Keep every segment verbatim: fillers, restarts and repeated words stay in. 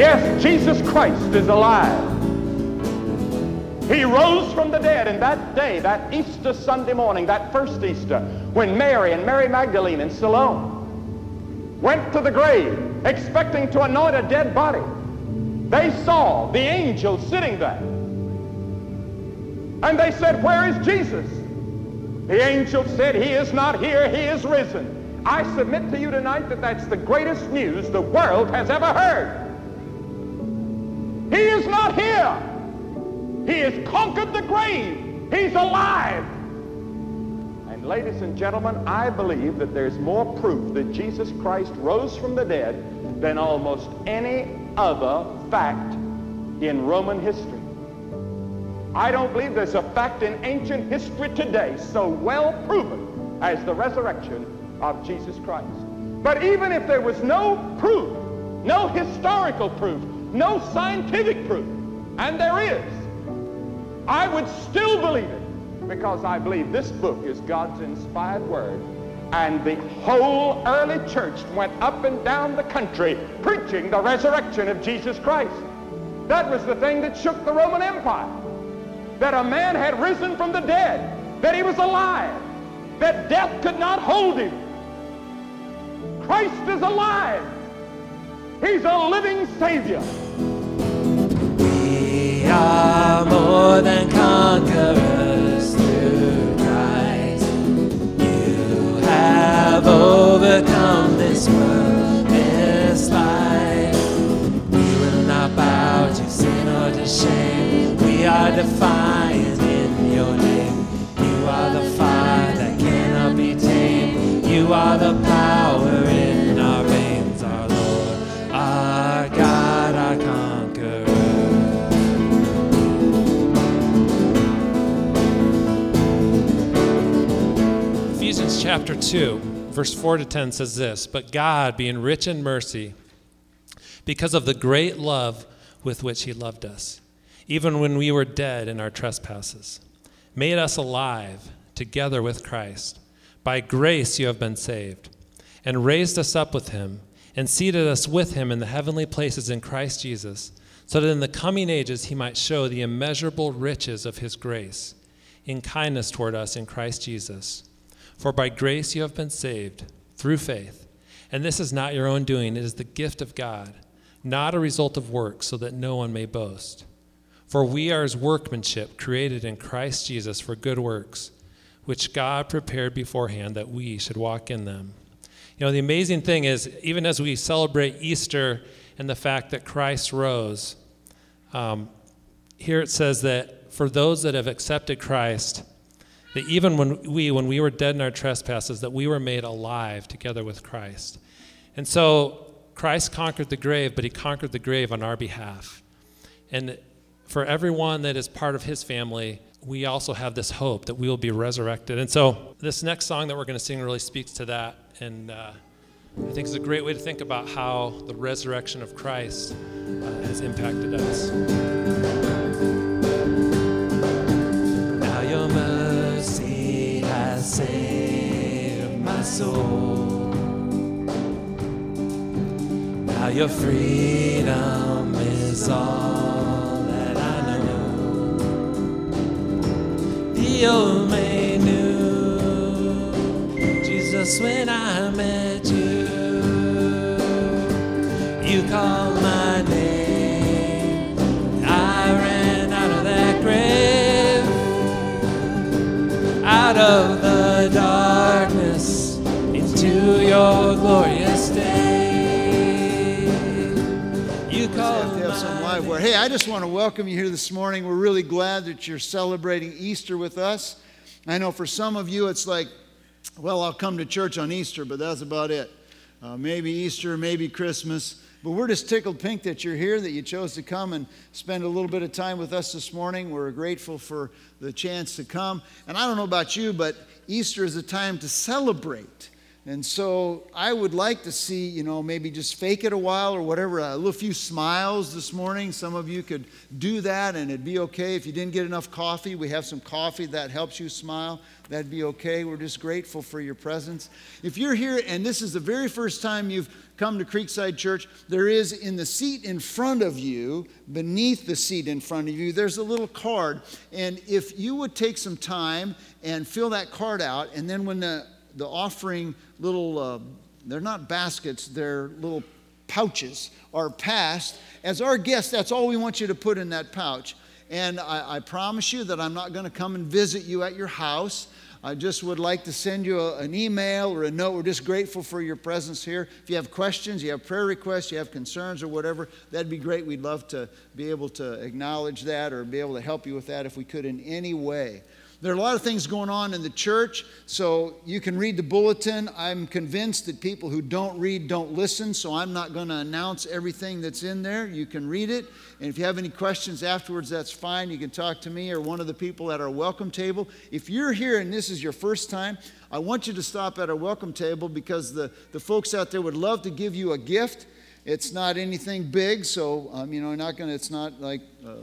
Yes, Jesus Christ is alive. He rose from the dead, and that day, that Easter Sunday morning, that first Easter, when Mary and Mary Magdalene and Salome went to the grave expecting to anoint a dead body, they saw the angel sitting there. And they said, "Where is Jesus?" The angel said, "He is not here, he is risen." I submit to you tonight that that's the greatest news the world has ever heard. He is not here. He has conquered the grave. He's alive. And ladies and gentlemen, I believe that there's more proof that Jesus Christ rose from the dead than almost any other fact in Roman history. I don't believe there's a fact in ancient history today so well proven as the resurrection of Jesus Christ. But even if there was no proof, no historical proof, no scientific proof, and there is, I would still believe it, because I believe this book is God's inspired word, and the whole early church went up and down the country preaching the resurrection of Jesus Christ. That was the thing that shook the Roman Empire, that a man had risen from the dead, that he was alive, that death could not hold him. Christ is alive. He's a living Savior. We are more than conquerors through Christ. You have overcome this world, this life. We will not bow to sin or to shame. We are defiant in your name. You are the fire that cannot be tamed. You are the power in our veins, our Lord, our God, our conqueror. Ephesians chapter two, verse four to ten says this: "But God, being rich in mercy, because of the great love with which he loved us, even when we were dead in our trespasses, made us alive together with Christ. By grace you have been saved, and raised us up with him, and seated us with him in the heavenly places in Christ Jesus, so that in the coming ages he might show the immeasurable riches of his grace in kindness toward us in Christ Jesus. For by grace you have been saved, through faith. And this is not your own doing, it is the gift of God, not a result of works, so that no one may boast. For we are his workmanship, created in Christ Jesus for good works, which God prepared beforehand that we should walk in them." You know, the amazing thing is, even as we celebrate Easter and the fact that Christ rose, um, here it says that for those that have accepted Christ, that even when we, when we were dead in our trespasses, that we were made alive together with Christ. And so Christ conquered the grave, but he conquered the grave on our behalf. And for everyone that is part of his family, we also have this hope that we will be resurrected. And so this next song that we're going to sing really speaks to that. And uh, I think it's a great way to think about how the resurrection of Christ uh, has impacted us. Now your mercy has saved my soul. Now your freedom is all the old man knew. Jesus, when I met you, you called my name. I ran out of that grave, out of the darkness, into your glorious day. You called my name. Hey, I just want to welcome you here this morning. We're really glad that you're celebrating Easter with us. I know for some of you it's like, well, I'll come to church on Easter, but that's about it. Uh, maybe Easter, maybe Christmas. But we're just tickled pink that you're here, that you chose to come and spend a little bit of time with us this morning. We're grateful for the chance to come. And I don't know about you, but Easter is a time to celebrate. And so I would like to see, you know, maybe just fake it a while or whatever, a little few smiles this morning. Some of you could do that and it'd be okay. If you didn't get enough coffee, we have some coffee that helps you smile. That'd be okay. We're just grateful for your presence. If you're here and this is the very first time you've come to Creekside Church, there is in the seat in front of you, beneath the seat in front of you, there's a little card. And if you would take some time and fill that card out, and then when the the offering little, uh, they're not baskets, they're little pouches are passed. As our guest, that's all we want you to put in that pouch. And I, I promise you that I'm not going to come and visit you at your house. I just would like to send you a, an email or a note. We're just grateful for your presence here. If you have questions, you have prayer requests, you have concerns or whatever, that'd be great. We'd love to be able to acknowledge that or be able to help you with that if we could in any way. There are a lot of things going on in the church, so you can read the bulletin. I'm convinced that people who don't read don't listen, so I'm not going to announce everything that's in there. You can read it, and if you have any questions afterwards, that's fine. You can talk to me or one of the people at our welcome table. If you're here and this is your first time, I want you to stop at our welcome table because the, the folks out there would love to give you a gift. It's not anything big, so um, you know, not gonna, it's not like... Uh,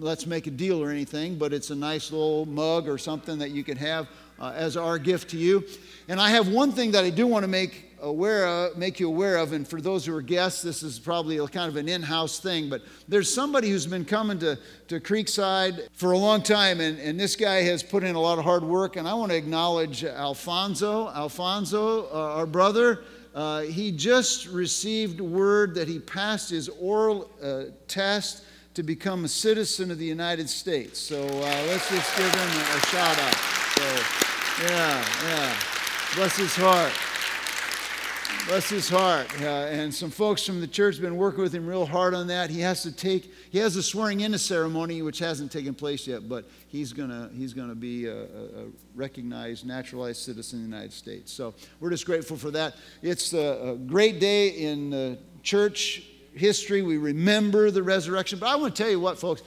let's make a deal or anything, but it's a nice little mug or something that you can have uh, as our gift to you. And I have one thing that I do want to make aware of, make you aware of, and for those who are guests, this is probably a kind of an in-house thing, but there's somebody who's been coming to, to Creekside for a long time, and, and this guy has put in a lot of hard work, and I want to acknowledge Alfonso, Alfonso, uh, our brother. Uh, he just received word that he passed his oral uh, test to become a citizen of the United States. So uh, let's just give him a, a shout out. So, yeah, yeah. Bless his heart. Bless his heart. Uh, and some folks from the church have been working with him real hard on that. He has to take, he has a swearing in a ceremony, which hasn't taken place yet, but he's gonna, he's gonna be a, a recognized, naturalized citizen of the United States. So we're just grateful for that. It's a, a great day in the church history. We remember the resurrection, but I want to tell you what, folks,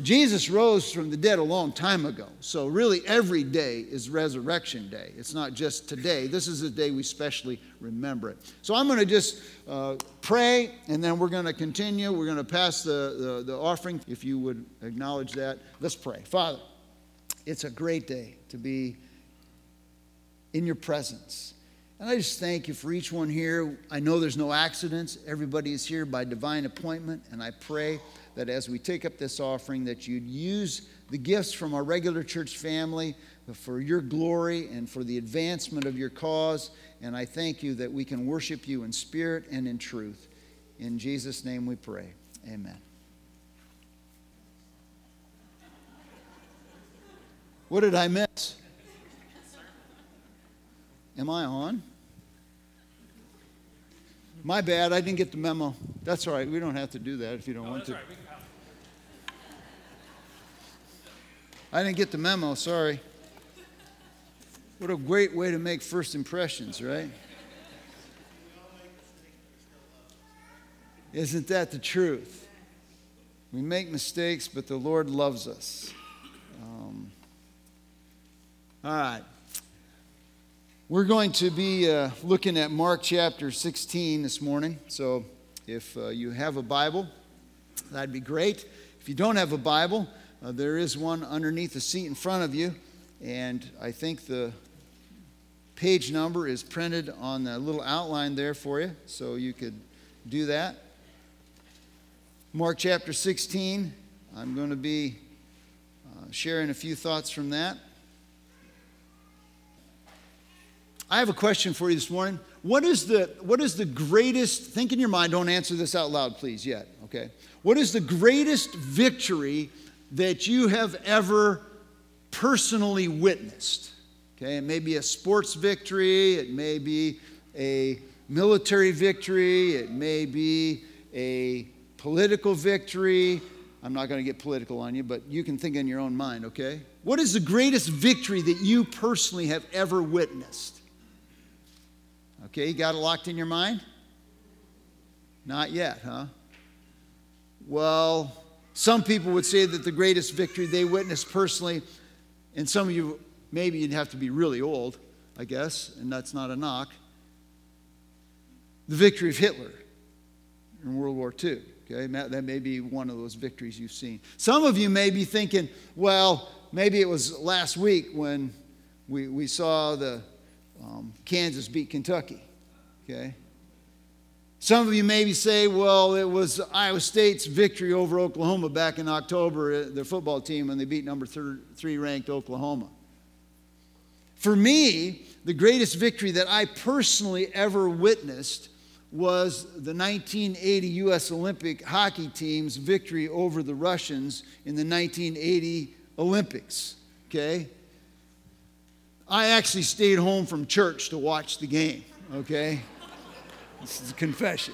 Jesus rose from the dead a long time ago, so really every day is resurrection day. It's not just today. This is the day we specially remember it. So I'm going to just uh, pray, and then we're going to continue. We're going to pass the, the, the offering. If you would acknowledge that, let's pray. Father, it's a great day to be in your presence. And I just thank you for each one here. I know there's no accidents. Everybody is here by divine appointment. And I pray that as we take up this offering, that you'd use the gifts from our regular church family for your glory and for the advancement of your cause. And I thank you that we can worship you in spirit and in truth. In Jesus' name we pray. Amen. What did I miss? Am I on? My bad, I didn't get the memo. That's all right, we don't have to do that if you don't no, want to. Right. I didn't get the memo, sorry. What a great way to make first impressions, right? Isn't that the truth? We make mistakes, but the Lord loves us. Um, all right. We're going to be uh, looking at Mark chapter sixteen this morning. So if uh, you have a Bible, that'd be great. If you don't have a Bible, uh, there is one underneath the seat in front of you. And I think the page number is printed on the little outline there for you. So you could do that. Mark chapter sixteen. I'm going to be uh, sharing a few thoughts from that. I have a question for you this morning. What is the what is the greatest, think in your mind, don't answer this out loud, please, yet, okay? What is the greatest victory that you have ever personally witnessed? Okay, it may be a sports victory, it may be a military victory, it may be a political victory. I'm not going to get political on you, but you can think in your own mind, okay? What is the greatest victory that you personally have ever witnessed? Okay, you got it locked in your mind? Not yet, huh? Well, some people would say that the greatest victory they witnessed personally, and some of you, maybe you'd have to be really old. I guess, and that's not a knock, the victory of Hitler in World War Two. Okay, that may be one of those victories you've seen. Some of you may be thinking, well, maybe it was last week when we, we saw the um, Kansas beat Kentucky. Okay. Some of you maybe say, well, it was Iowa State's victory over Oklahoma back in October, their football team, when they beat number three ranked Oklahoma. For me, the greatest victory that I personally ever witnessed was the nineteen eighty U S Olympic hockey team's victory over the Russians in the nineteen eighty Olympics, okay? I actually stayed home from church to watch the game, okay? This is a confession.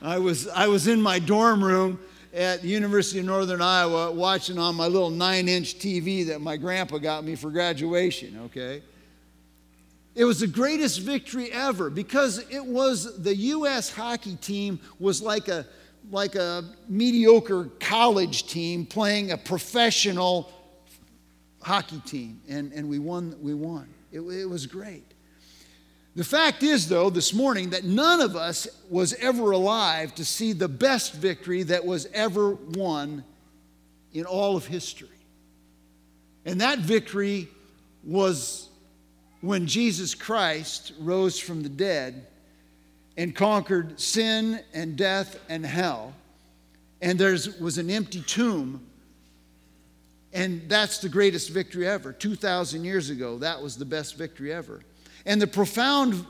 I was, I was in my dorm room at the University of Northern Iowa watching on my little nine-inch T V that my grandpa got me for graduation, okay? It was the greatest victory ever because it was the U S hockey team was like a, like a mediocre college team playing a professional hockey team, and, and we won. We won. It, it was great. The fact is, though, this morning that none of us was ever alive to see the best victory that was ever won in all of history. And that victory was when Jesus Christ rose from the dead and conquered sin and death and hell, and there was an empty tomb, and that's the greatest victory ever. two thousand years ago, that was the best victory ever. And the profound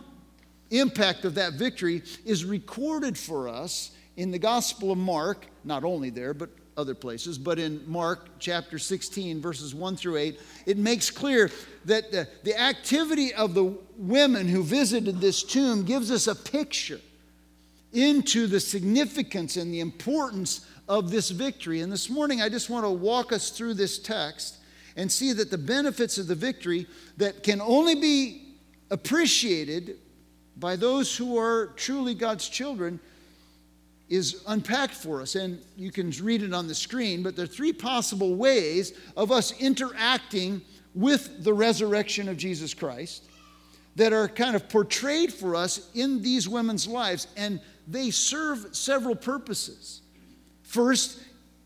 impact of that victory is recorded for us in the Gospel of Mark, not only there, but other places, but in Mark chapter sixteen, verses one through eight, it makes clear that the, the activity of the women who visited this tomb gives us a picture into the significance and the importance of this victory. And this morning, I just want to walk us through this text and see that the benefits of the victory that can only be appreciated by those who are truly God's children is unpacked for us, and you can read it on the screen, but there are three possible ways of us interacting with the resurrection of Jesus Christ that are kind of portrayed for us in these women's lives, and they serve several purposes. First,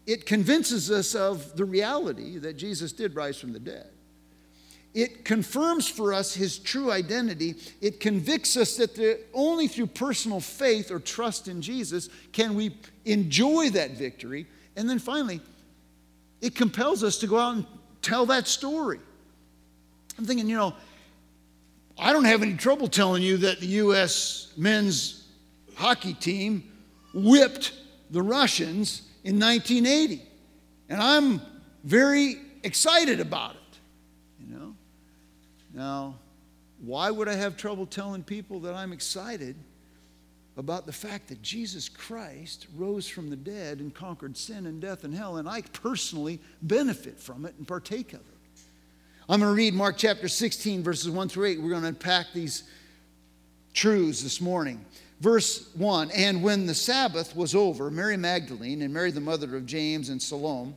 it convinces us of the reality that Jesus did rise from the dead. It confirms for us his true identity. It convicts us that the, only through personal faith or trust in Jesus can we enjoy that victory. And then finally, it compels us to go out and tell that story. I'm thinking, you know, I don't have any trouble telling you that the U S men's hockey team whipped the Russians in nineteen eighty. And I'm very excited about it. Now, why would I have trouble telling people that I'm excited about the fact that Jesus Christ rose from the dead and conquered sin and death and hell, and I personally benefit from it and partake of it? I'm going to read Mark chapter sixteen, verses one through eight. We're going to unpack these truths this morning. Verse one, and when the Sabbath was over, Mary Magdalene and Mary the mother of James and Salome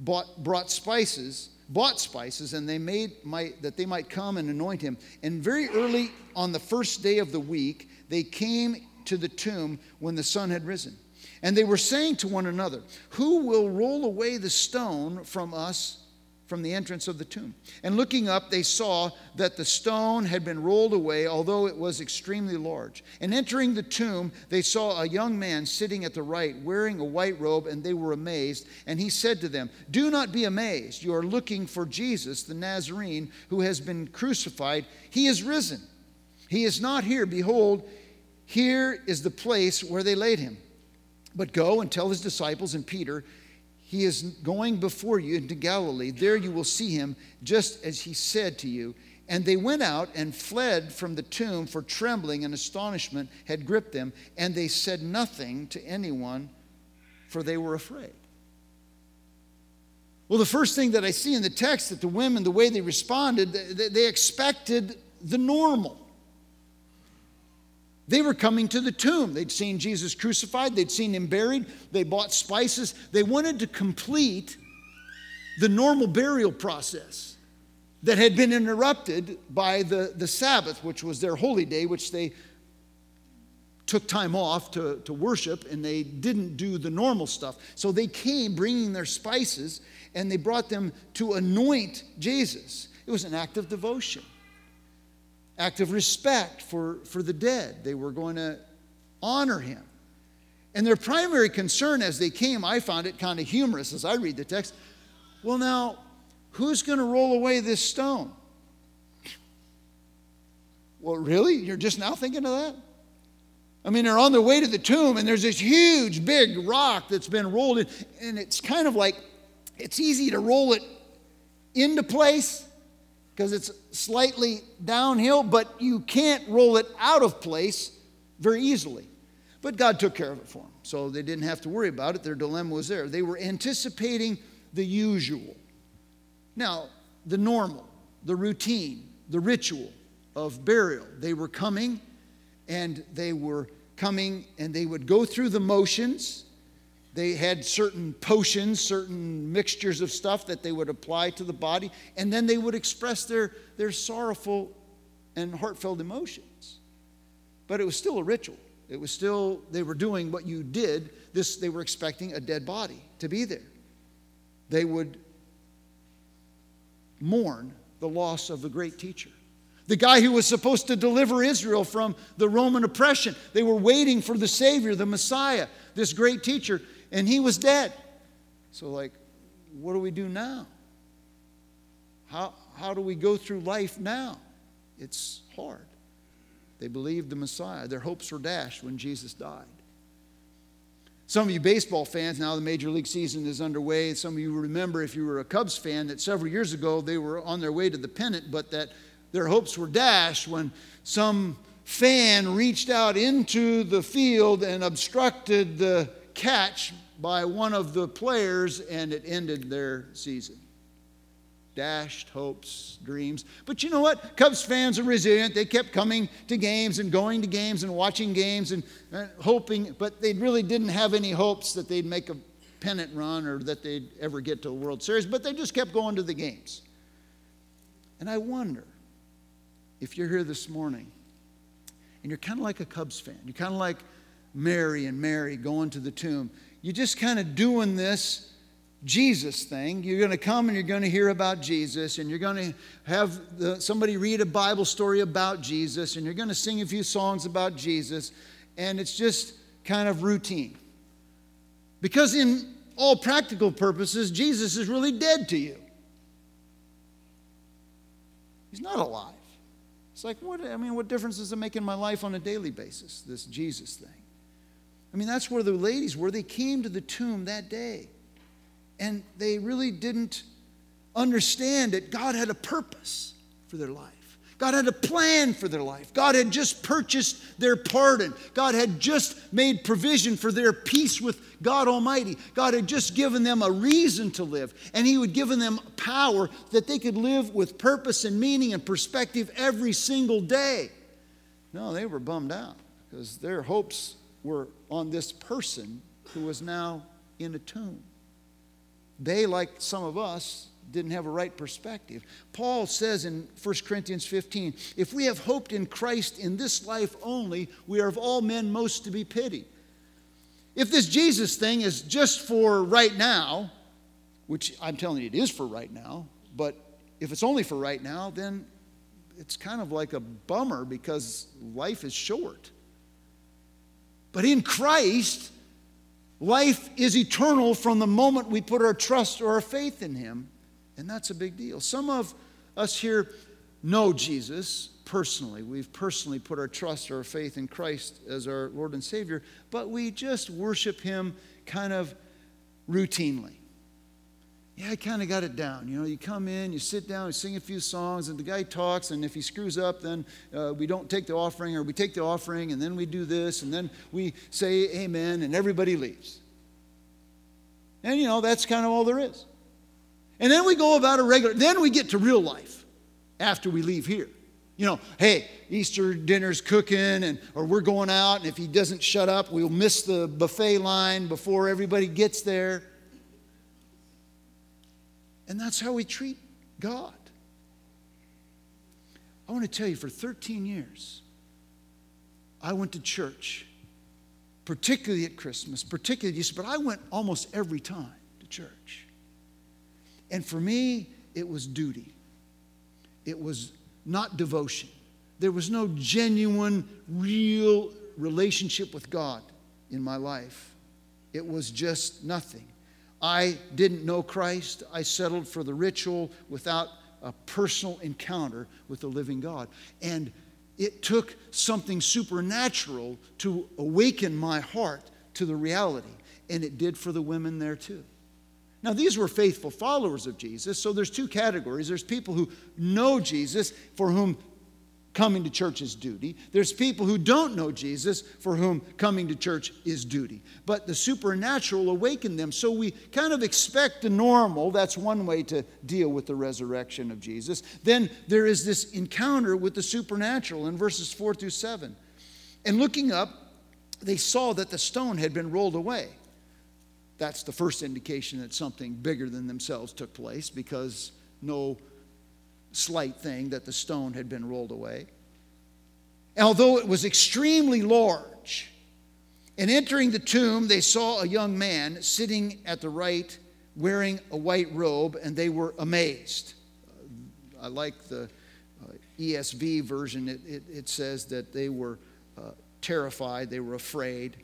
bought, brought spices, bought spices, and they made might, that they might come and anoint him. And very early on the first day of the week, they came to the tomb when the sun had risen. And they were saying to one another, who will roll away the stone from us, from the entrance of the tomb? And looking up, they saw that the stone had been rolled away, although it was extremely large. And entering the tomb, they saw a young man sitting at the right, wearing a white robe, and they were amazed. And he said to them, do not be amazed. You are looking for Jesus, the Nazarene, who has been crucified. He is risen. He is not here. Behold, here is the place where they laid him. But go and tell his disciples and Peter, he is going before you into Galilee. There you will see him, just as he said to you. And they went out and fled from the tomb, for trembling and astonishment had gripped them. And they said nothing to anyone, for they were afraid. Well, the first thing that I see in the text, that the women, the way they responded, they expected the normal. They were coming to the tomb. They'd seen Jesus crucified. They'd seen him buried. They bought spices. They wanted to complete the normal burial process. that had been interrupted by the, the Sabbath, which was their holy day, which they took time off to, to worship, and they didn't do the normal stuff. So they came bringing their spices, and they brought them to anoint Jesus. It was an act of devotion, act of respect for, for the dead. They were going to honor him. And their primary concern as they came, I found it kind of humorous as I read the text, well, now, who's going to roll away this stone? Well, really? You're just now thinking of that? I mean, they're on their way to the tomb, and there's this huge, big rock that's been rolled in, and it's kind of like it's easy to roll it into place because it's slightly downhill, but you can't roll it out of place very easily. But God took care of it for them, so they didn't have to worry about it. Their dilemma was there. They were anticipating the usual. Now, the normal, the routine, the ritual of burial. They were coming, and they were coming, and they would go through the motions. They had certain potions, certain mixtures of stuff that they would apply to the body, and then they would express their, their sorrowful and heartfelt emotions. But it was still a ritual. It was still, they were doing what you did. This, they were expecting a dead body to be there. They would mourn the loss of the great teacher, the guy who was supposed to deliver Israel from the Roman oppression. They were waiting for the Savior, the Messiah, this great teacher, and he was dead. So, like, what do we do now? How, how do we go through life now? It's hard. They believed the Messiah. Their hopes were dashed when Jesus died. Some of you baseball fans, now the Major League season is underway. Some of you remember, if you were a Cubs fan, that several years ago they were on their way to the pennant, but that their hopes were dashed when some fan reached out into the field and obstructed the catch by one of the players, and it ended their season. Dashed hopes, dreams. But you know what? Cubs fans are resilient. They kept coming to games and going to games and watching games and hoping, but they really didn't have any hopes that they'd make a pennant run or that they'd ever get to the World Series, but they just kept going to the games. And I wonder if you're here this morning and you're kind of like a Cubs fan. You're kind of like Mary and Mary going to the tomb. You're just kind of doing this Jesus thing. You're going to come and you're going to hear about Jesus, and you're going to have the, somebody read a Bible story about Jesus, and you're going to sing a few songs about Jesus, and it's just kind of routine. Because in all practical purposes, Jesus is really dead to you. He's not alive. It's like, what, I mean, what difference does it make in my life on a daily basis, this Jesus thing? I mean, that's where the ladies were. They came to the tomb that day. And they really didn't understand that God had a purpose for their life. God had a plan for their life. God had just purchased their pardon. God had just made provision for their peace with God Almighty. God had just given them a reason to live. And he had given them power that they could live with purpose and meaning and perspective every single day. No, they were bummed out because their hopes were on this person who was now in a tomb. They, like some of us, didn't have a right perspective. Paul says in First Corinthians fifteen, if we have hoped in Christ in this life only, we are of all men most to be pitied. If this Jesus thing is just for right now, which I'm telling you it is for right now, but if it's only for right now, then it's kind of like a bummer because life is short. But in Christ, life is eternal from the moment we put our trust or our faith in him, and that's a big deal. Some of us here know Jesus personally. We've personally put our trust or our faith in Christ as our Lord and Savior, but we just worship him kind of routinely. Yeah, I kind of got it down. You know, you come in, you sit down, you sing a few songs, and the guy talks, and if he screws up, then uh, we don't take the offering, or we take the offering, and then we do this, and then we say amen, and everybody leaves. And, you know, that's kind of all there is. And then we go about a regular, then we get to real life after we leave here. You know, hey, Easter dinner's cooking, and or we're going out, and if he doesn't shut up, we'll miss the buffet line before everybody gets there. And that's how we treat God. I want to tell you, for thirteen years, I went to church, particularly at Christmas, particularly at Easter, but I went almost every time to church. And for me, it was duty. It was not devotion. There was no genuine, real relationship with God in my life. It was just nothing. I didn't know Christ. I settled for the ritual without a personal encounter with the living God. And it took something supernatural to awaken my heart to the reality. And it did for the women there too. Now, these were faithful followers of Jesus. So there's two categories. There's people who know Jesus, for whom coming to church is duty. There's people who don't know Jesus, for whom coming to church is duty. But the supernatural awakened them. So we kind of expect the normal. That's one way to deal with the resurrection of Jesus. Then there is this encounter with the supernatural in verses four through seven. And looking up, they saw that the stone had been rolled away. That's the first indication that something bigger than themselves took place, because no slight thing that the stone had been rolled away. Although it was extremely large, and entering the tomb, they saw a young man sitting at the right, wearing a white robe, and they were amazed. I like the E S V version. It, it, it says that they were uh, terrified. They were afraid.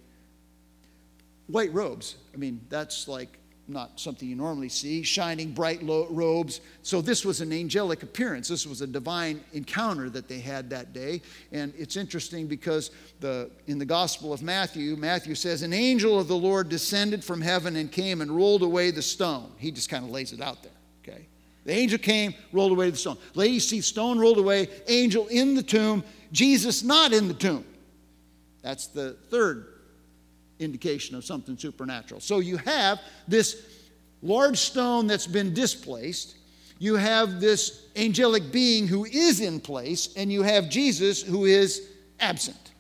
White robes. I mean, that's like not something you normally see, shining bright lo- robes. So this was an angelic appearance. This was a divine encounter that they had that day. And it's interesting because the in the Gospel of Matthew, Matthew says, an angel of the Lord descended from heaven and came and rolled away the stone. He just kind of lays it out there, okay? The angel came, rolled away the stone. Ladies see stone rolled away, angel in the tomb, Jesus not in the tomb. That's the third indication of something supernatural. So you have this large stone that's been displaced. You have this angelic being who is in place, and you have Jesus who is absent.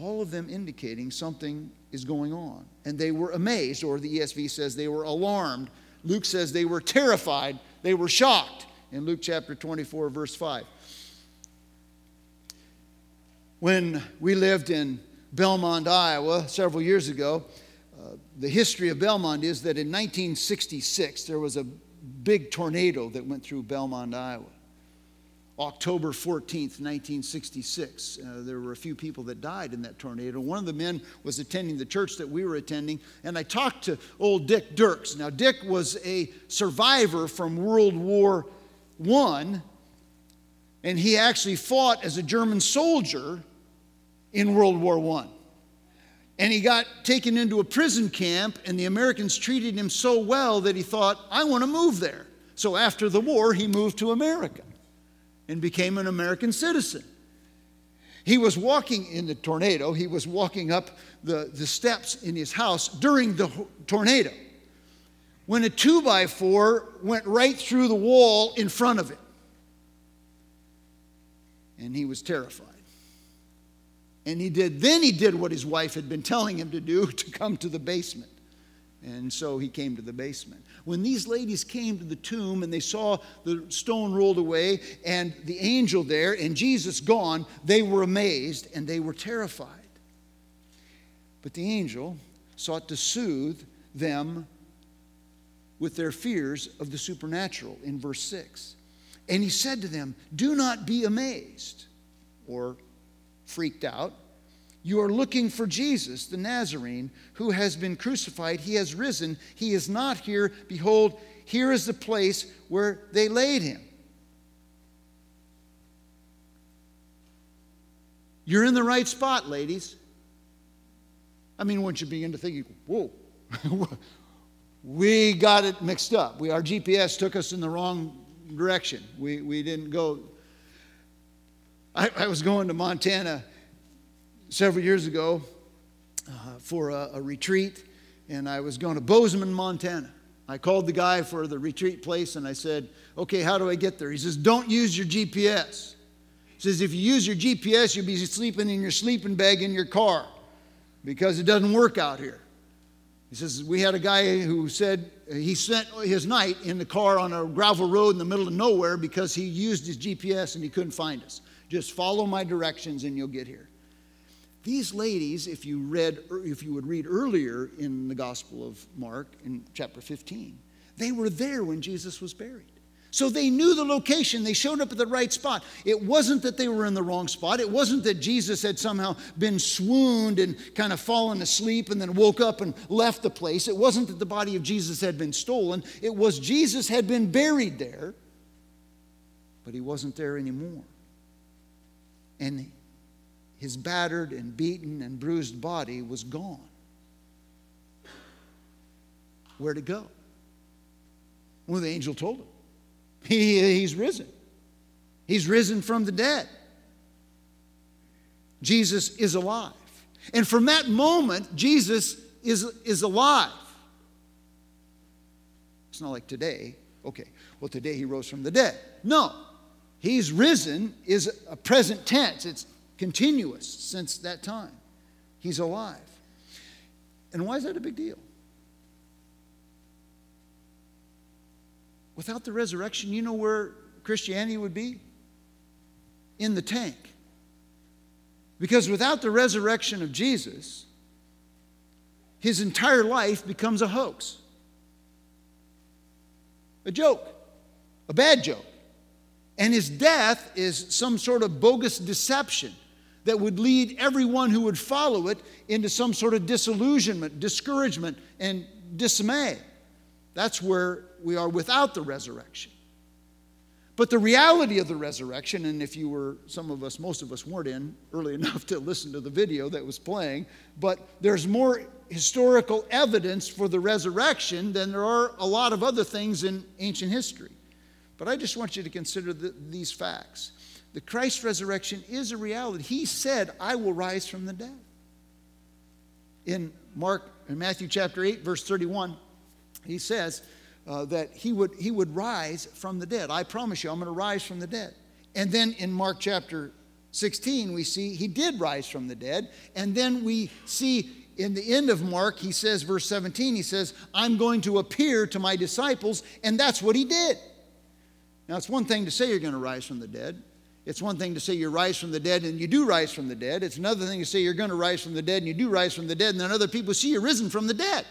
All of them indicating something is going on. And they were amazed, or the E S V says they were alarmed. Luke says they were terrified. They were shocked in Luke chapter twenty-four, verse five. When we lived in Belmond, Iowa, several years ago. Uh, the history of Belmond is that in nineteen sixty-six, there was a big tornado that went through Belmond, Iowa. October fourteenth, nineteen sixty-six. Uh, there were a few people that died in that tornado. One of the men was attending the church that we were attending, and I talked to old Dick Dirks. Now, Dick was a survivor from World War One, and he actually fought as a German soldier in World War One. And he got taken into a prison camp, and the Americans treated him so well that he thought, I want to move there. So after the war, he moved to America and became an American citizen. He was walking in the tornado. He was walking up the, the steps in his house during the tornado when a two by four went right through the wall in front of him. And he was terrified. And he did, then he did what his wife had been telling him to do, to come to the basement. And so he came to the basement. When these ladies came to the tomb and they saw the stone rolled away and the angel there and Jesus gone, they were amazed and they were terrified. But the angel sought to soothe them with their fears of the supernatural in verse six. And he said to them, do not be amazed or freaked out. You are looking for Jesus, the Nazarene, who has been crucified. He has risen. He is not here. Behold, here is the place where they laid him. You're in the right spot, ladies. I mean, once you begin to think, whoa, we got it mixed up. We, our G P S took us in the wrong direction. We, we didn't go... I, I was going to Montana several years ago uh, for a, a retreat, and I was going to Bozeman, Montana. I called the guy for the retreat place, and I said, okay, how do I get there? He says, don't use your G P S. He says, if you use your G P S, you'll be sleeping in your sleeping bag in your car because it doesn't work out here. He says, we had a guy who said he spent his night in the car on a gravel road in the middle of nowhere because he used his G P S and he couldn't find us. Just follow my directions and you'll get here. These ladies, if you read, if you would read earlier in the Gospel of Mark in chapter fifteen, they were there when Jesus was buried. So they knew the location. They showed up at the right spot. It wasn't that they were in the wrong spot. It wasn't that Jesus had somehow been swooned and kind of fallen asleep and then woke up and left the place. It wasn't that the body of Jesus had been stolen. It was Jesus had been buried there, but he wasn't there anymore. And his battered and beaten and bruised body was gone. Where'd it go? Well, the angel told him. He, he's risen. He's risen from the dead. Jesus is alive. And from that moment, Jesus is, is alive. It's not like today. Okay, well, today he rose from the dead. No, he's risen is a present tense. It's continuous since that time. He's alive. And why is that a big deal? Without the resurrection, you know where Christianity would be? In the tank. Because without the resurrection of Jesus, his entire life becomes a hoax. A joke. A bad joke. And his death is some sort of bogus deception that would lead everyone who would follow it into some sort of disillusionment, discouragement, and dismay. That's where we are without the resurrection. But the reality of the resurrection, and if you were, some of us, most of us weren't in early enough to listen to the video that was playing, but there's more historical evidence for the resurrection than there are a lot of other things in ancient history. But I just want you to consider the, these facts. The Christ resurrection is a reality. He said, I will rise from the dead. In Mark, in Matthew chapter eight, verse thirty-one, he says uh, that he would, he would rise from the dead. I promise you, I'm going to rise from the dead. And then in Mark chapter sixteen, we see he did rise from the dead. And then we see in the end of Mark, he says, verse seventeen, he says, I'm going to appear to my disciples. And that's what he did. Now, it's one thing to say you're going to rise from the dead. It's one thing to say you rise from the dead and you do rise from the dead. It's another thing to say you're going to rise from the dead and you do rise from the dead. And then other people see you're risen from the dead.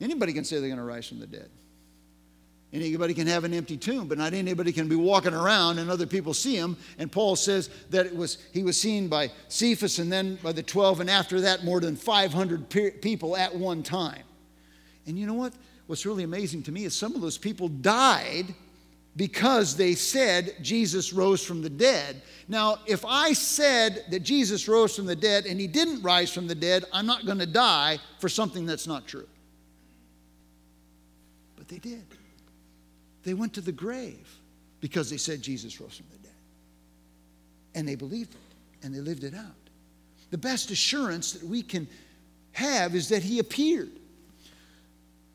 Anybody can say they're going to rise from the dead. Anybody can have an empty tomb, but not anybody can be walking around and other people see him. And Paul says that it was he was seen by Cephas and then by the twelve, and after that more than five hundred pe- people at one time. And you know what? What's really amazing to me is some of those people died because they said Jesus rose from the dead. Now, if I said that Jesus rose from the dead and he didn't rise from the dead, I'm not going to die for something that's not true. They did. They went to the grave because they said Jesus rose from the dead. And they believed it, and they lived it out. The best assurance that we can have is that he appeared.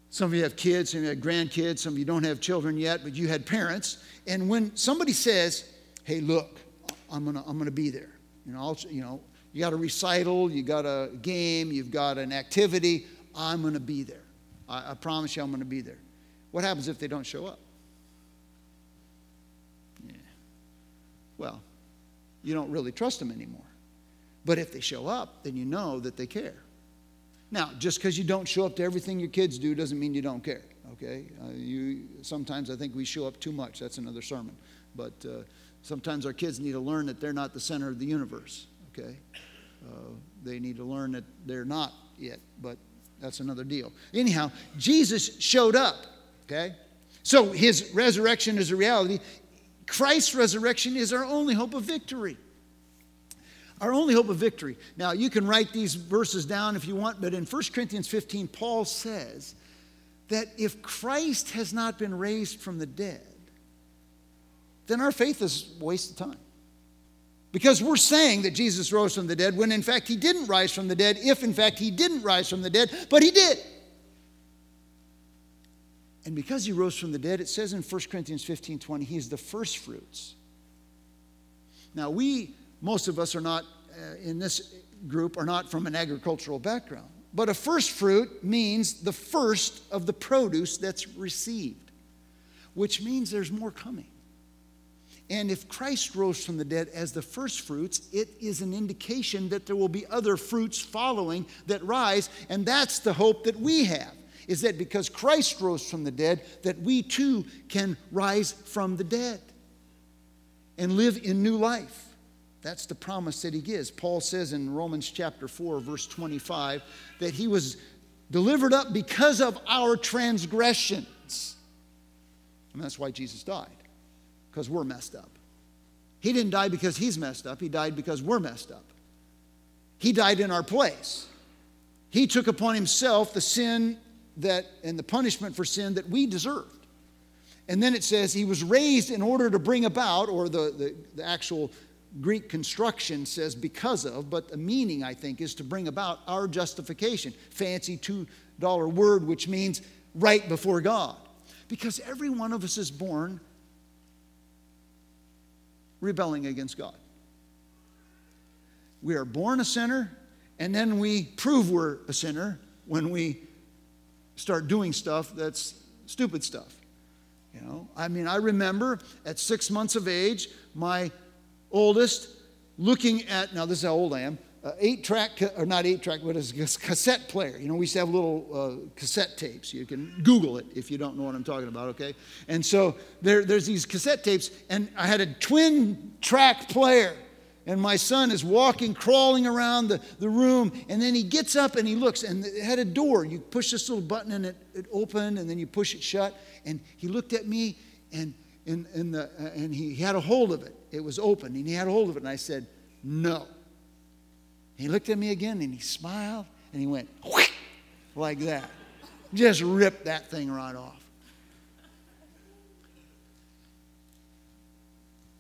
Some of you have kids, some of you have grandkids, some of you don't have children yet, but you had parents. And when somebody says, hey, look, I'm gonna, I'm gonna be there. You know, I'll, you know, you got a recital, you got a game, you've got an activity, I'm gonna be there. I, I promise you I'm gonna be there. What happens if they don't show up? Yeah. Well, you don't really trust them anymore. But if they show up, then you know that they care. Now, just because you don't show up to everything your kids do doesn't mean you don't care, okay? Uh, you sometimes I think we show up too much. That's another sermon. But uh, sometimes our kids need to learn that they're not the center of the universe, okay? Uh, they need to learn that they're not yet, but that's another deal. Anyhow, Jesus showed up. Okay? So his resurrection is a reality. Christ's resurrection is our only hope of victory. Our only hope of victory. Now, you can write these verses down if you want, but in First Corinthians fifteen, Paul says that if Christ has not been raised from the dead, then our faith is a waste of time. Because we're saying that Jesus rose from the dead when, in fact, he didn't rise from the dead, if, in fact, he didn't rise from the dead, but he did. And because he rose from the dead, it says in First Corinthians fifteen twenty, he is the first fruits. Now, we, most of us are not in this group are not from an agricultural background. But a first fruit means the first of the produce that's received, which means there's more coming. And if Christ rose from the dead as the first fruits, it is an indication that there will be other fruits following that rise. And that's the hope that we have, is that because Christ rose from the dead, that we too can rise from the dead and live in new life. That's the promise that he gives. Paul says in Romans chapter four, verse twenty-five, that he was delivered up because of our transgressions. And that's why Jesus died, because we're messed up. He didn't die because he's messed up. He died because we're messed up. He died in our place. He took upon himself the sin that and the punishment for sin that we deserved. And then it says he was raised in order to bring about, or the, the, the actual Greek construction says because of, but the meaning, I think, is to bring about our justification. Fancy two dollar word, which means right before God. Because every one of us is born rebelling against God. We are born a sinner, and then we prove we're a sinner when we start doing stuff that's stupid stuff. You know, I mean, I remember at six months of age, my oldest, looking at, now this is how old I am, uh, eight-track, or not eight-track, but it's a cassette player. You know, we used to have little uh, cassette tapes. You can Google it if you don't know what I'm talking about, okay? And so there, there's these cassette tapes, and I had a twin-track player, and my son is walking, crawling around the, the room, and then he gets up and he looks, and it had a door. You push this little button, and it, it opened, and then you push it shut, and he looked at me, and In, in the, uh, and he, he had a hold of it. It was open, and he had a hold of it. And I said, no. He looked at me again, and he smiled, and he went, whoosh, like that. Just ripped that thing right off.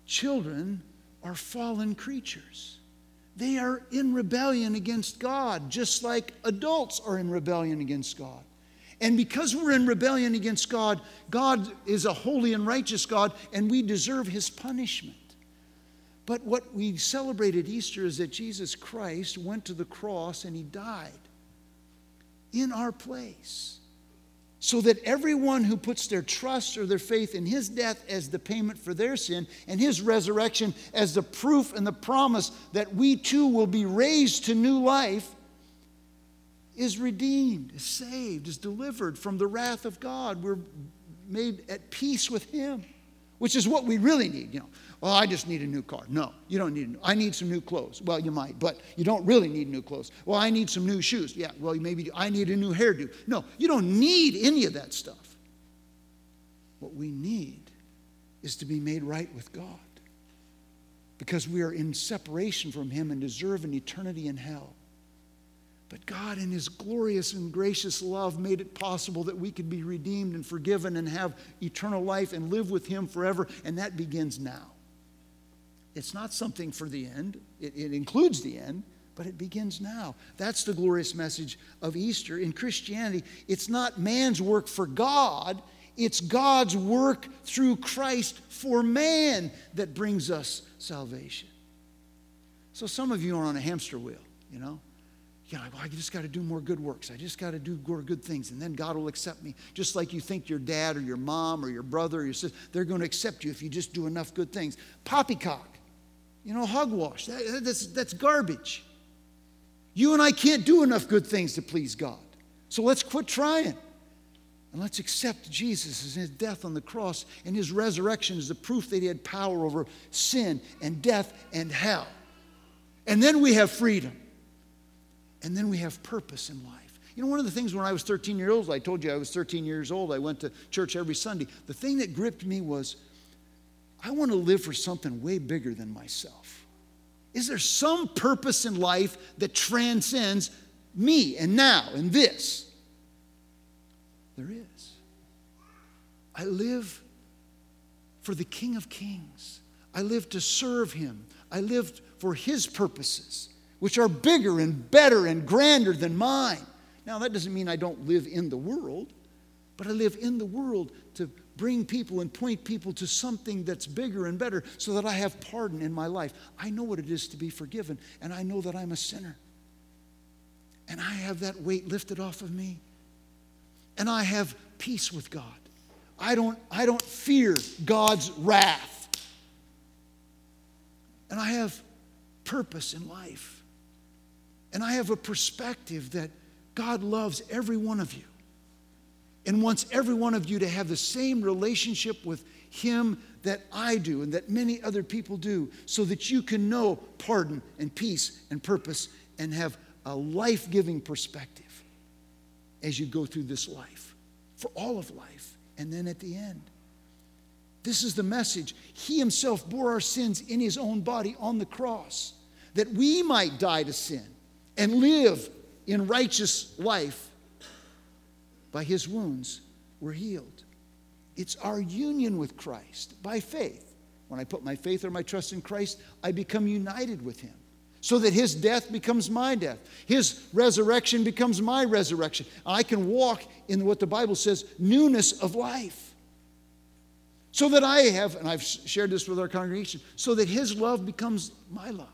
Children are fallen creatures. They are in rebellion against God, just like adults are in rebellion against God. And because we're in rebellion against God, God is a holy and righteous God, and we deserve his punishment. But what we celebrate at Easter is that Jesus Christ went to the cross and he died in our place, so that everyone who puts their trust or their faith in his death as the payment for their sin and his resurrection as the proof and the promise that we too will be raised to new life, is redeemed, is saved, is delivered from the wrath of God. We're made at peace with him, which is what we really need. You know, well, I just need a new car. No, you don't need a new. I need some new clothes. Well, you might, but you don't really need new clothes. Well, I need some new shoes. Yeah, well, maybe I need a new hairdo. No, you don't need any of that stuff. What we need is to be made right with God, because we are in separation from him and deserve an eternity in hell. But God, in his glorious and gracious love, made it possible that we could be redeemed and forgiven and have eternal life and live with him forever. And that begins now. It's not something for the end. It, it includes the end, but it begins now. That's the glorious message of Easter. In Christianity, it's not man's work for God. It's God's work through Christ for man that brings us salvation. So some of you are on a hamster wheel, you know. You know, I just got to do more good works. I just got to do more good things, and then God will accept me. Just like you think your dad or your mom or your brother or your sister, they're going to accept you if you just do enough good things. Poppycock, you know, hogwash. That, that's, that's garbage. You and I can't do enough good things to please God. So let's quit trying, and let's accept Jesus as his death on the cross and his resurrection as the proof that he had power over sin and death and hell. And then we have freedom. And then we have purpose in life. You know, one of the things when I was thirteen years old, I told you I was thirteen years old, I went to church every Sunday. The thing that gripped me was, I want to live for something way bigger than myself. Is there some purpose in life that transcends me and now and this? There is. I live for the King of Kings. I live to serve him. I live for his purposes, which are bigger and better and grander than mine. Now, that doesn't mean I don't live in the world. But I live in the world to bring people and point people to something that's bigger and better so that I have pardon in my life. I know what it is to be forgiven, and I know that I'm a sinner. And I have that weight lifted off of me. And I have peace with God. I don't, I don't fear God's wrath. And I have purpose in life. And I have a perspective that God loves every one of you and wants every one of you to have the same relationship with Him that I do and that many other people do, so that you can know pardon and peace and purpose and have a life-giving perspective as you go through this life, for all of life, and then at the end. This is the message. He Himself bore our sins in His own body on the cross, that we might die to sin and live in righteous life. By His wounds, we're healed. It's our union with Christ by faith. When I put my faith or my trust in Christ, I become united with Him, so that His death becomes my death. His resurrection becomes my resurrection. I can walk in what the Bible says, newness of life. So that I have, and I've shared this with our congregation, so that His love becomes my love.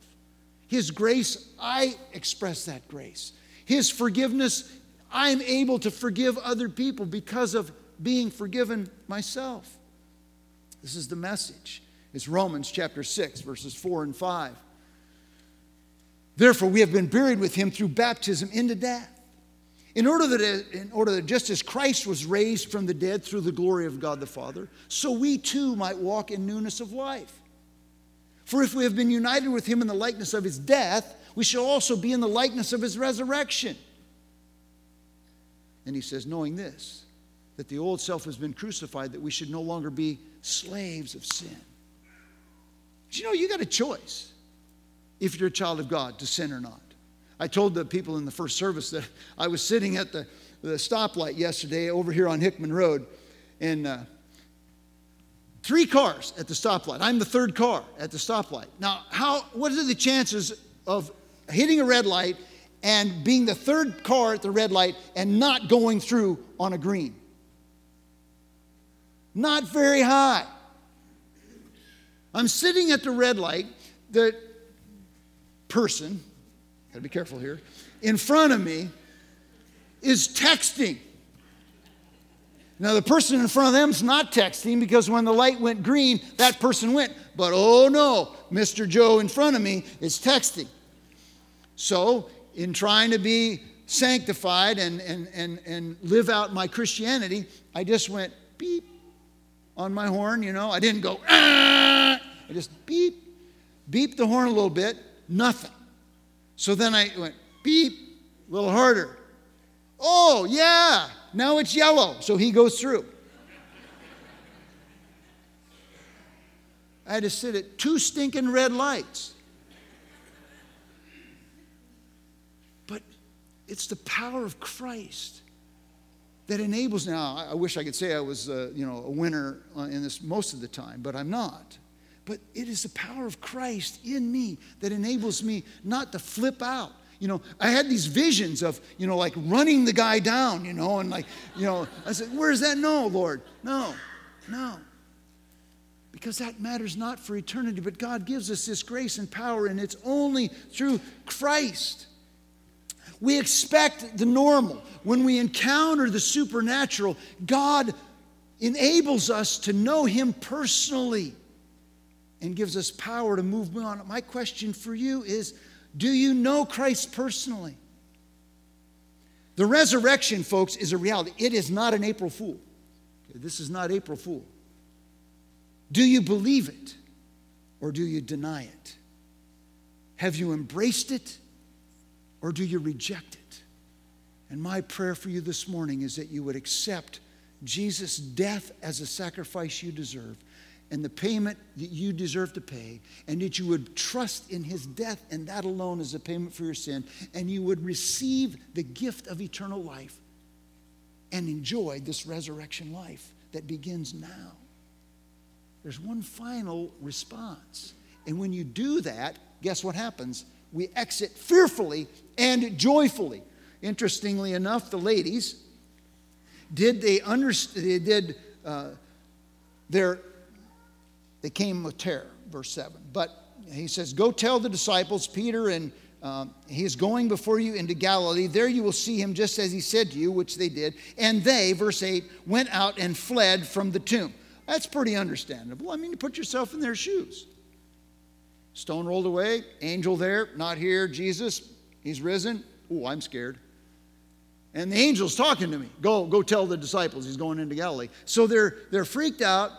His grace, I express that grace. His forgiveness, I'm able to forgive other people because of being forgiven myself. This is the message. It's Romans chapter six, verses four and five. Therefore, we have been buried with Him through baptism into death, in order that, in order that just as Christ was raised from the dead through the glory of God the Father, so we too might walk in newness of life. For if we have been united with Him in the likeness of His death, we shall also be in the likeness of His resurrection. And he says, knowing this, that the old self has been crucified, that we should no longer be slaves of sin. But you know, you got a choice if you're a child of God to sin or not. I told the people in the first service that I was sitting at the, the stoplight yesterday over here on Hickman Road, and uh, three cars at the stoplight. I'm the third car at the stoplight. Now, how? What are the chances of hitting a red light and being the third car at the red light and not going through on a green? Not very high. I'm sitting at the red light. The person, gotta be careful here, in front of me is texting. Now, the person in front of them is not texting, because when the light went green, that person went. But oh no, Mister Joe in front of me is texting. So, in trying to be sanctified and, and, and, and live out my Christianity, I just went beep on my horn, you know. I didn't go, ah! I just beep, beep the horn a little bit, nothing. So then I went beep, a little harder. Oh, yeah, now it's yellow. So he goes through. I had to sit at two stinking red lights. It's the power of Christ that enables. Now, I wish I could say I was, uh, you know, a winner in this most of the time, but I'm not. But it is the power of Christ in me that enables me not to flip out. You know, I had these visions of, you know, like running the guy down, you know, and like, you know, I said, where is that? No, Lord, no, no. Because that matters not for eternity, but God gives us this grace and power, and it's only through Christ. We expect the normal. When we encounter the supernatural, God enables us to know Him personally and gives us power to move on. My question for you is, do you know Christ personally? The resurrection, folks, is a reality. It is not an April Fool. This is not April Fool. Do you believe it or do you deny it? Have you embraced it? Or do you reject it? And my prayer for you this morning is that you would accept Jesus' death as a sacrifice you deserve and the payment that you deserve to pay, and that you would trust in His death, and that alone is a payment for your sin, and you would receive the gift of eternal life and enjoy this resurrection life that begins now. There's one final response. And when you do that, guess what happens? We exit fearfully and joyfully. Interestingly enough, the ladies Did they understand? They did. Uh, their, they came with terror, verse seven. But he says, go tell the disciples, Peter, and um, he is going before you into Galilee. There you will see him just as he said to you, which they did. And they, verse eight, went out and fled from the tomb. That's pretty understandable. I mean, you put yourself in their shoes. Stone rolled away, angel there, not here, Jesus, he's risen. Ooh, I'm scared. And the angel's talking to me. Go, go tell the disciples he's going into Galilee. So they're, they're freaked out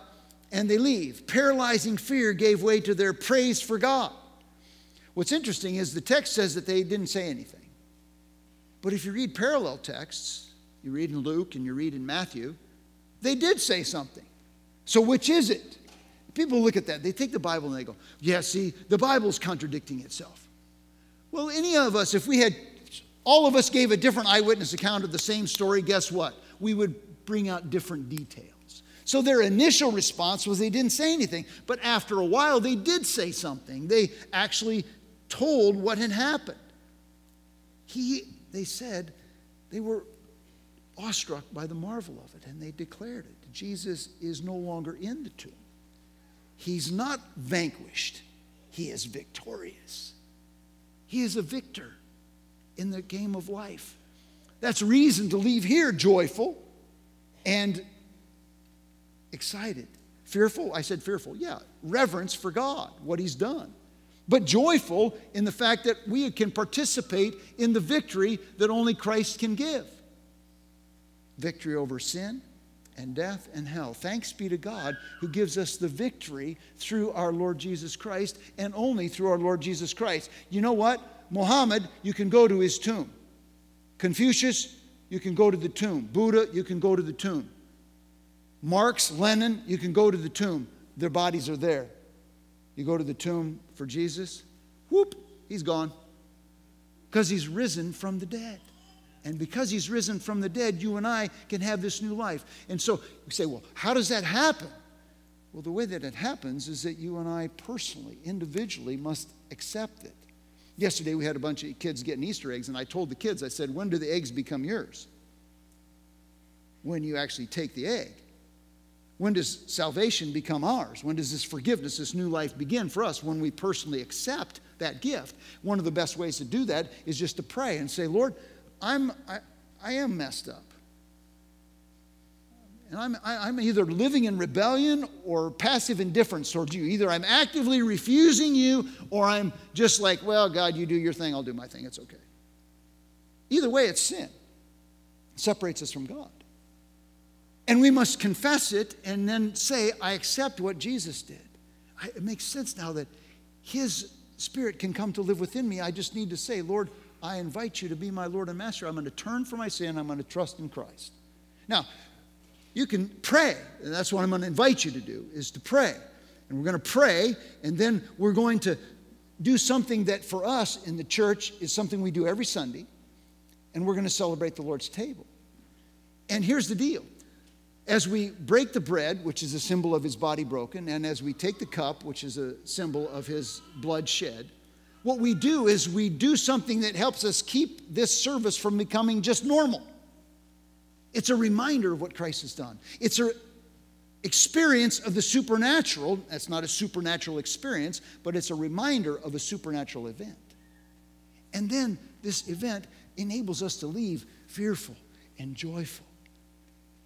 and they leave. Paralyzing fear gave way to their praise for God. What's interesting is the text says that they didn't say anything. But if you read parallel texts, you read in Luke and you read in Matthew, they did say something. So which is it? People look at that. They take the Bible and they go, yeah, see, the Bible's contradicting itself. Well, any of us, if we had... all of us gave a different eyewitness account of the same story, guess what? We would bring out different details. So their initial response was they didn't say anything, but after a while they did say something. They actually told what had happened. He, they said, they were awestruck by the marvel of it, and they declared it. Jesus is no longer in the tomb. He's not vanquished. He is victorious. He is a victor in the game of life. That's reason to leave here joyful and excited. Fearful, I said fearful, yeah. Reverence for God, what he's done. But joyful in the fact that we can participate in the victory that only Christ can give. Victory over sin and death and hell. Thanks be to God who gives us the victory through our Lord Jesus Christ, and only through our Lord Jesus Christ. You know what? Muhammad, you can go to his tomb. Confucius, you can go to the tomb. Buddha, you can go to the tomb. Marx, Lenin, you can go to the tomb. Their bodies are there. You go to the tomb for Jesus, whoop, he's gone. Because he's risen from the dead. And because he's risen from the dead, you and I can have this new life. And so you say, well, how does that happen? Well, the way that it happens is that you and I personally, individually, must accept it. Yesterday we had a bunch of kids getting Easter eggs, and I told the kids, I said, when do the eggs become yours? When you actually take the egg. When does salvation become ours? When does this forgiveness, this new life begin for us? When we personally accept that gift. One of the best ways to do that is just to pray and say, Lord, I'm, I, I am messed up. And I'm, I, I'm either living in rebellion or passive indifference towards you. Either I'm actively refusing you, or I'm just like, well, God, you do your thing, I'll do my thing, it's okay. Either way, it's sin. It separates us from God. And we must confess it and then say, I accept what Jesus did. I, it makes sense now that his Spirit can come to live within me. I just need to say, Lord, I invite you to be my Lord and Master. I'm going to turn from my sin. I'm going to trust in Christ. Now, you can pray, and that's what I'm going to invite you to do, is to pray. And we're going to pray, and then we're going to do something that for us in the church is something we do every Sunday, and we're going to celebrate the Lord's table. And here's the deal. As we break the bread, which is a symbol of his body broken, and as we take the cup, which is a symbol of his blood shed, what we do is we do something that helps us keep this service from becoming just normal. It's a reminder of what Christ has done. It's an experience of the supernatural. That's not a supernatural experience, but it's a reminder of a supernatural event. And then this event enables us to leave fearful and joyful.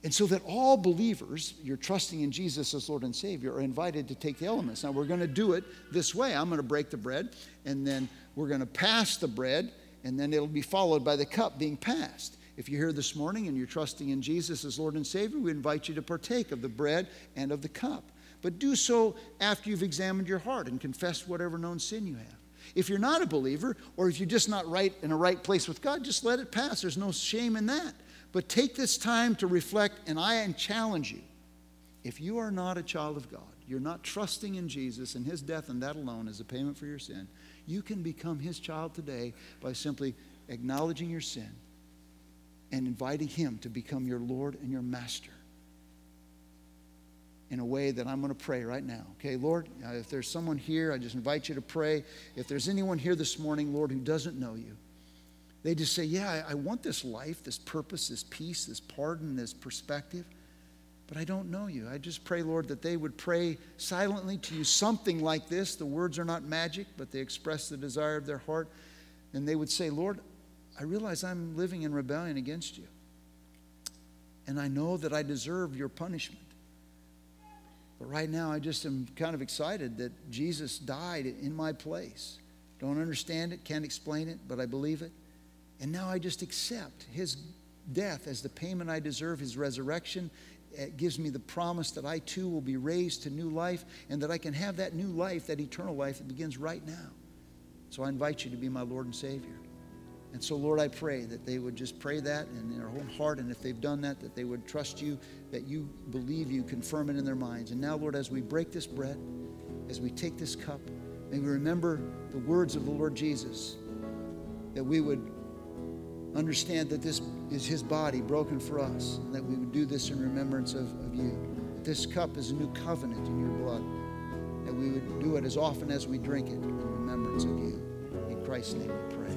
And so that all believers, you're trusting in Jesus as Lord and Savior, are invited to take the elements. Now, we're going to do it this way. I'm going to break the bread, and then we're going to pass the bread, and then it'll be followed by the cup being passed. If you're here this morning and you're trusting in Jesus as Lord and Savior, we invite you to partake of the bread and of the cup. But do so after you've examined your heart and confessed whatever known sin you have. If you're not a believer, or if you're just not right in a right place with God, just let it pass. There's no shame in that. But take this time to reflect, and I challenge you. If you are not a child of God, you're not trusting in Jesus and his death and that alone as a payment for your sin, you can become his child today by simply acknowledging your sin and inviting him to become your Lord and your Master in a way that I'm going to pray right now. Okay, Lord, if there's someone here, I just invite you to pray. If there's anyone here this morning, Lord, who doesn't know you, They just say, yeah, I want this life, this purpose, this peace, this pardon, this perspective, but I don't know you. I just pray, Lord, that they would pray silently to you something like this. The words are not magic, but they express the desire of their heart. And they would say, Lord, I realize I'm living in rebellion against you. And I know that I deserve your punishment. But right now, I just am kind of excited that Jesus died in my place. Don't understand it, can't explain it, but I believe it. And now I just accept his death as the payment I deserve, his resurrection. It gives me the promise that I too will be raised to new life and that I can have that new life, that eternal life that begins right now. So I invite you to be my Lord and Savior. And so, Lord, I pray that they would just pray that in their whole heart, and if they've done that, that they would trust you, that you believe you, confirm it in their minds. And now, Lord, as we break this bread, as we take this cup, may we remember the words of the Lord Jesus, that we would understand that this is his body broken for us, and that we would do this in remembrance of, of you. This cup is a new covenant in your blood, that we would do it as often as we drink it in remembrance of you. In Christ's name we pray.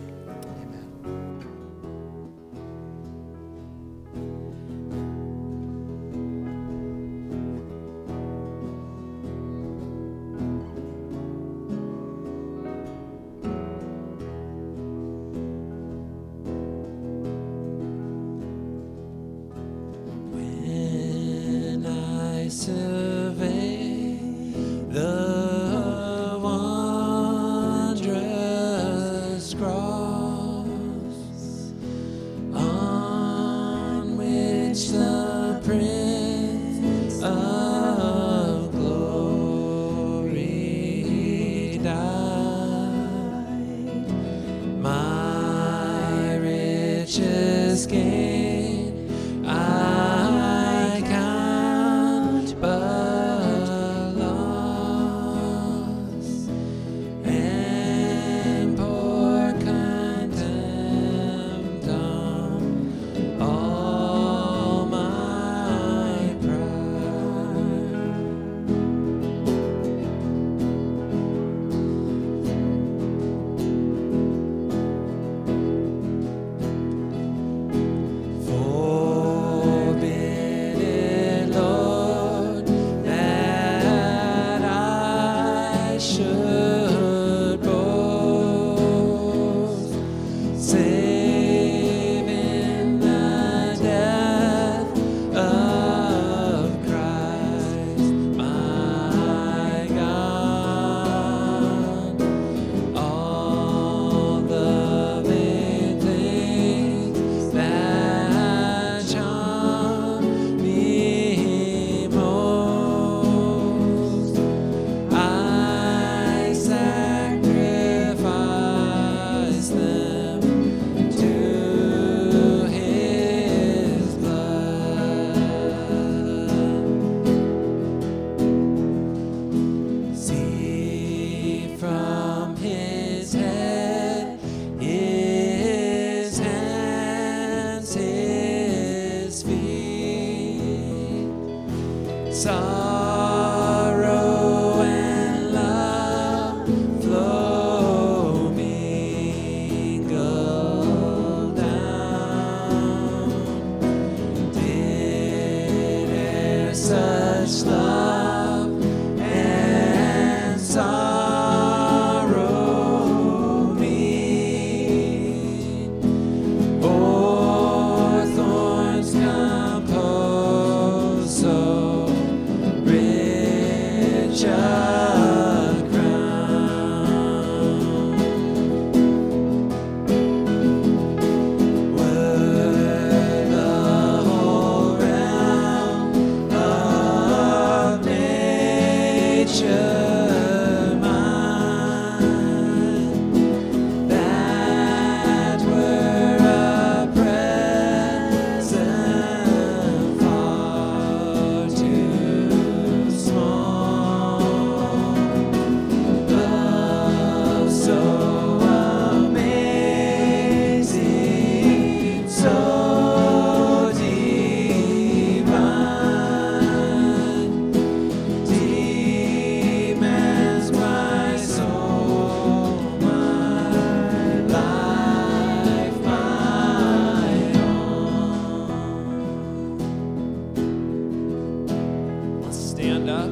stand up.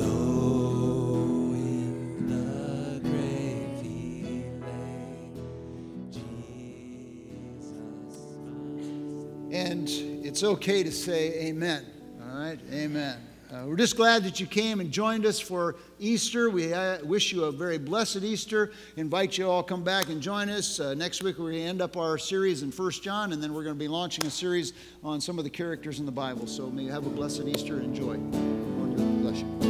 Low in the grave he lay, Jesus my Savior. And it's okay to say amen. All right, amen. Uh, we're just glad that you came and joined us for Easter. We uh, wish you a very blessed Easter. Invite you all to come back and join us. Uh, next week, we're going to end up our series in First John, and then we're going to be launching a series on some of the characters in the Bible. So may you have a blessed Easter and enjoy. Lord bless you.